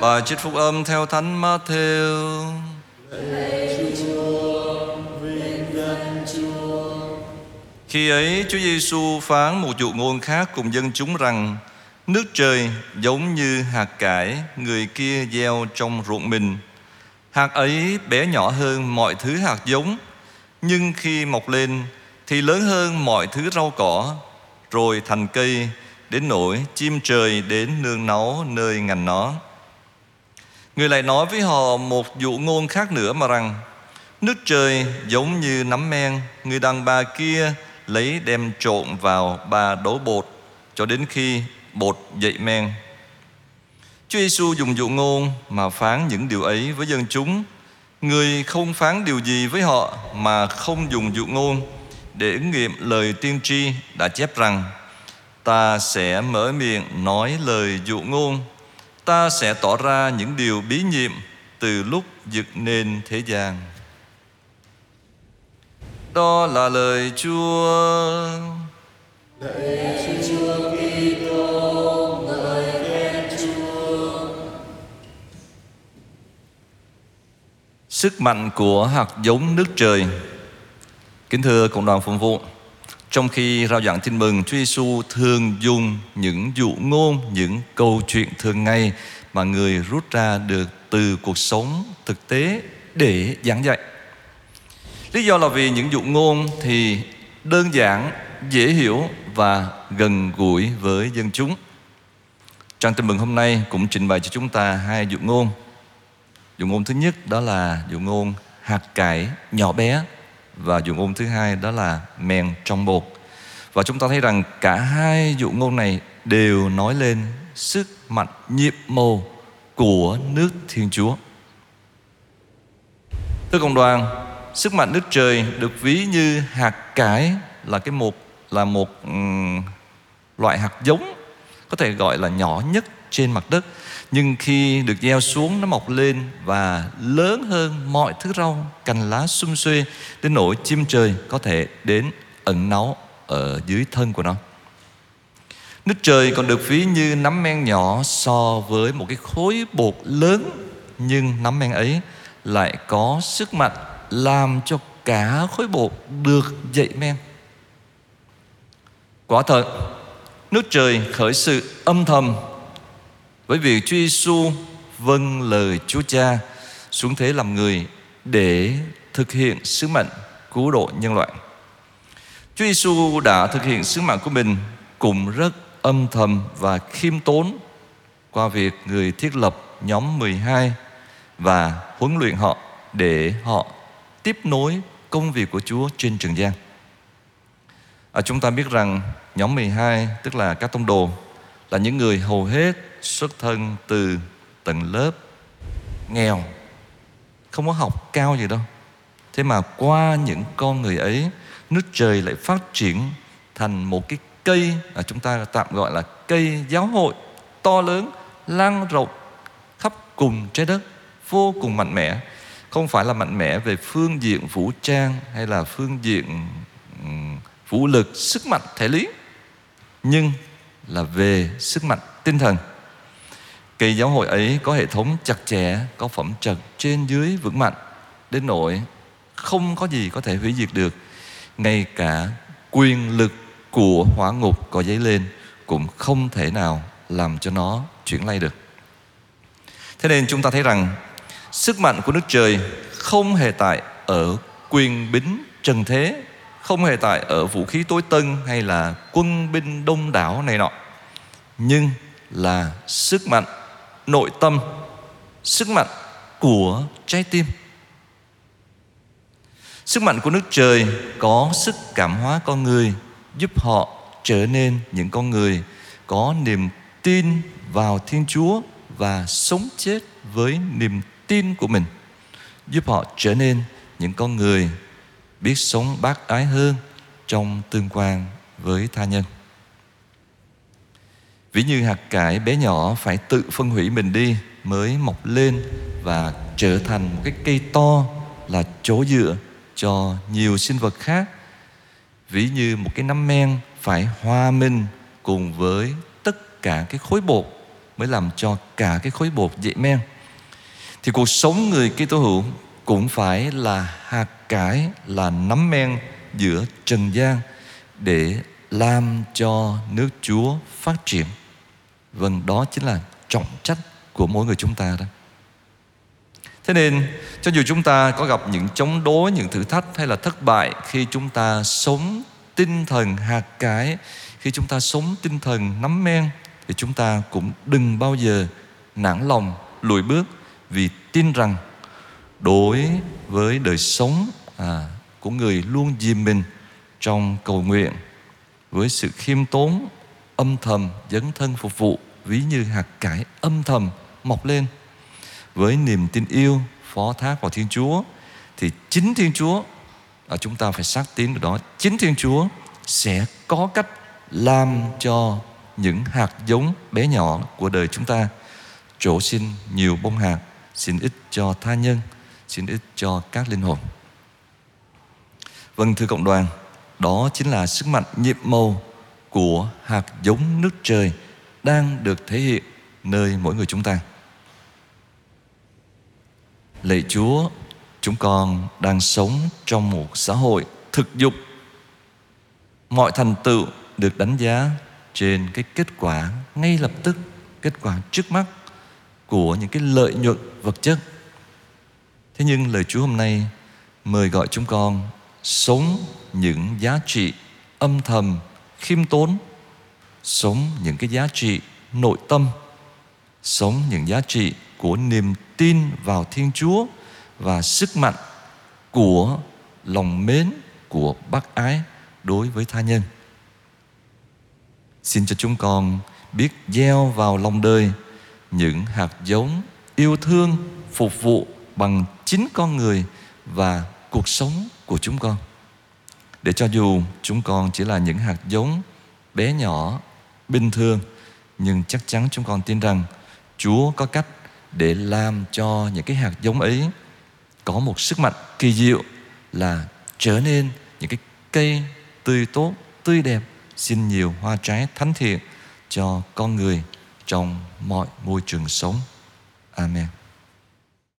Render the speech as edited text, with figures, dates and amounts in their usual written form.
Bài trích phúc âm theo Thánh Ma-thêu. Khi ấy Chúa Giêsu phán một dụ ngôn khác cùng dân chúng rằng: Nước trời giống như hạt cải người kia gieo trong ruộng mình. Hạt ấy bé nhỏ hơn mọi thứ hạt giống, nhưng khi mọc lên thì lớn hơn mọi thứ rau cỏ, rồi thành cây đến nỗi chim trời đến nương náu nơi ngành nó. Người lại nói với họ một dụ ngôn khác nữa mà rằng: Nước trời giống như nắm men người đàn bà kia lấy đem trộn vào ba đố bột cho đến khi bột dậy men. Chúa Giêsu dùng dụ ngôn mà phán những điều ấy với dân chúng. Người không phán điều gì với họ mà không dùng dụ ngôn để ứng nghiệm lời tiên tri đã chép rằng: Ta sẽ mở miệng nói lời dụ ngôn, ta sẽ tỏ ra những điều bí nhiệm từ lúc dựng nên thế gian. Đó là lời Chúa. Lạy Chúa Kitô, ngợi khen Chúa. Sức mạnh của hạt giống nước trời. Kính thưa cộng đoàn phụng vụ, trong khi rao giảng tin mừng, Chúa Giêsu thường dùng những dụ ngôn, những câu chuyện thường ngày mà người rút ra được từ cuộc sống thực tế để giảng dạy. Lý do là vì những dụ ngôn thì đơn giản, dễ hiểu và gần gũi với dân chúng. Trang tin mừng hôm nay cũng trình bày cho chúng ta hai dụ ngôn. Dụ ngôn thứ nhất đó là dụ ngôn hạt cải nhỏ bé, và dụ ngôn thứ hai đó là men trong bột. Và chúng ta thấy rằng cả hai dụ ngôn này đều nói lên sức mạnh nhiệm màu của nước Thiên Chúa. Thưa cộng đoàn, sức mạnh nước trời được ví như hạt cải là một loại hạt giống có thể gọi là nhỏ nhất trên mặt đất, nhưng khi được gieo xuống nó mọc lên và lớn hơn mọi thứ rau, cành lá sum suê đến nỗi chim trời có thể đến ẩn náu ở dưới thân của nó. Nước trời còn được ví như nắm men nhỏ so với một cái khối bột lớn, nhưng nắm men ấy lại có sức mạnh làm cho cả khối bột được dậy men. Quả thật, nước trời khởi sự âm thầm với việc Chúa Giêsu vâng lời Chúa Cha xuống thế làm người để thực hiện sứ mệnh cứu độ nhân loại. Chúa Giêsu đã thực hiện sứ mệnh của mình cũng rất âm thầm và khiêm tốn qua việc người thiết lập nhóm 12 và huấn luyện họ để họ tiếp nối công việc của Chúa trên trần gian. Chúng ta biết rằng nhóm 12, tức là các tông đồ, là những người hầu hết xuất thân từ tầng lớp nghèo, không có học cao gì đâu. Thế mà qua những con người ấy, nước trời lại phát triển thành một cái cây, chúng ta tạm gọi là cây giáo hội, to lớn, lan rộng khắp cùng trái đất, vô cùng mạnh mẽ. Không phải là mạnh mẽ về phương diện vũ trang hay là phương diện vũ lực, sức mạnh thể lý, nhưng là về sức mạnh tinh thần. Cây giáo hội ấy có hệ thống chặt chẽ, có phẩm trật trên dưới vững mạnh đến nỗi không có gì có thể hủy diệt được. Ngay cả quyền lực của hỏa ngục có dấy lên cũng không thể nào làm cho nó chuyển lay được. Thế nên chúng ta thấy rằng sức mạnh của nước trời không hề tại ở quyền bính trần thế, không hề tại ở vũ khí tối tân hay là quân binh đông đảo này nọ, nhưng là sức mạnh nội tâm, sức mạnh của trái tim. Sức mạnh của nước trời có sức cảm hóa con người, giúp họ trở nên những con người có niềm tin vào Thiên Chúa và sống chết với niềm tin của mình, giúp họ trở nên những con người biết sống bác ái hơn trong tương quan với tha nhân. Ví như hạt cải bé nhỏ phải tự phân hủy mình đi mới mọc lên và trở thành một cái cây to là chỗ dựa cho nhiều sinh vật khác. Ví như một cái nắm men phải hòa mình cùng với tất cả cái khối bột mới làm cho cả cái khối bột dậy men. Thì cuộc sống người Kitô hữu cũng phải là hạt cải, là nắm men giữa trần gian để làm cho nước Chúa phát triển. Vâng, đó chính là trọng trách của mỗi người chúng ta đó. Thế nên, cho dù chúng ta có gặp những chống đối, những thử thách hay là thất bại, khi chúng ta sống tinh thần hạt cải, khi chúng ta sống tinh thần nắm men, thì chúng ta cũng đừng bao giờ nản lòng, lùi bước, vì tin rằng đối với đời sống của người luôn dìm mình trong cầu nguyện, với sự khiêm tốn, âm thầm, dấn thân phục vụ, ví như hạt cải âm thầm mọc lên, với niềm tin yêu phó thác vào Thiên Chúa, thì chính Thiên Chúa, chúng ta phải xác tín vào đó, chính Thiên Chúa sẽ có cách làm cho những hạt giống bé nhỏ của đời chúng ta trổ sinh nhiều bông hạt, xin ích cho tha nhân, xin ích cho các linh hồn. Vâng, thưa cộng đoàn, đó chính là sức mạnh nhiệm màu của hạt giống nước trời đang được thể hiện nơi mỗi người chúng ta. Lạy Chúa, chúng con đang sống trong một xã hội thực dụng. Mọi thành tựu được đánh giá trên cái kết quả ngay lập tức, kết quả trước mắt của những cái lợi nhuận vật chất. Thế nhưng lời Chúa hôm nay mời gọi chúng con sống những giá trị âm thầm, khiêm tốn, sống những cái giá trị nội tâm, sống những giá trị của niềm tin vào Thiên Chúa và sức mạnh của lòng mến, của bác ái đối với tha nhân. Xin cho chúng con biết gieo vào lòng đời những hạt giống yêu thương, phục vụ bằng chính con người và cuộc sống của chúng con, để cho dù chúng con chỉ là những hạt giống bé nhỏ, bình thường, nhưng chắc chắn chúng con tin rằng Chúa có cách để làm cho những cái hạt giống ấy có một sức mạnh kỳ diệu là trở nên những cái cây tươi tốt, tươi đẹp, xin nhiều hoa trái thánh thiện cho con người trong mọi môi trường sống. Amen.